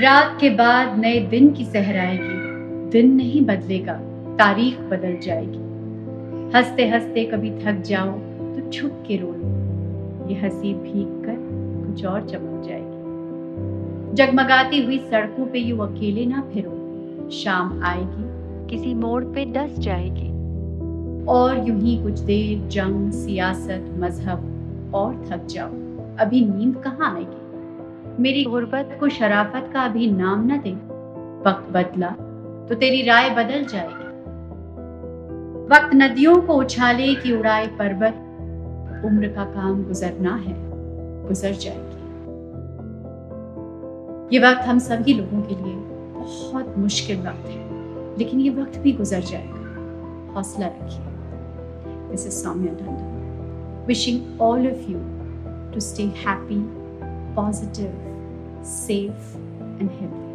रात के बाद नए दिन की सहर आएगी, दिन नहीं बदलेगा, तारीख बदल जाएगी। हंसते हंसते कभी थक जाओ तो छुप के रो लो, ये हंसी भीग कर कुछ और चमक जाएगी। जगमगाती हुई सड़कों पे यूं अकेले ना फिरो, शाम आएगी, किसी मोड़ पे डस जाएगी। और यूं ही कुछ देर जंग, सियासत, मजहब और थक जाओ, अभी नींद कहाँ आएगी। मेरी गुर्बत को शराफत का अभी नाम न दे, वक्त बदला तो तेरी राय बदल जाएगी। वक्त नदियों को उछाले कि उड़ाए पर्वत, उम्र का काम गुजरना है, गुजर जाएगी। ये वक्त हम सभी लोगों के लिए बहुत मुश्किल वक्त है, लेकिन ये वक्त भी गुजर जाएगा, हौसला रखिए। This is Saumya Nanda, wishing all of you to stay happy, positive, safe and healthy.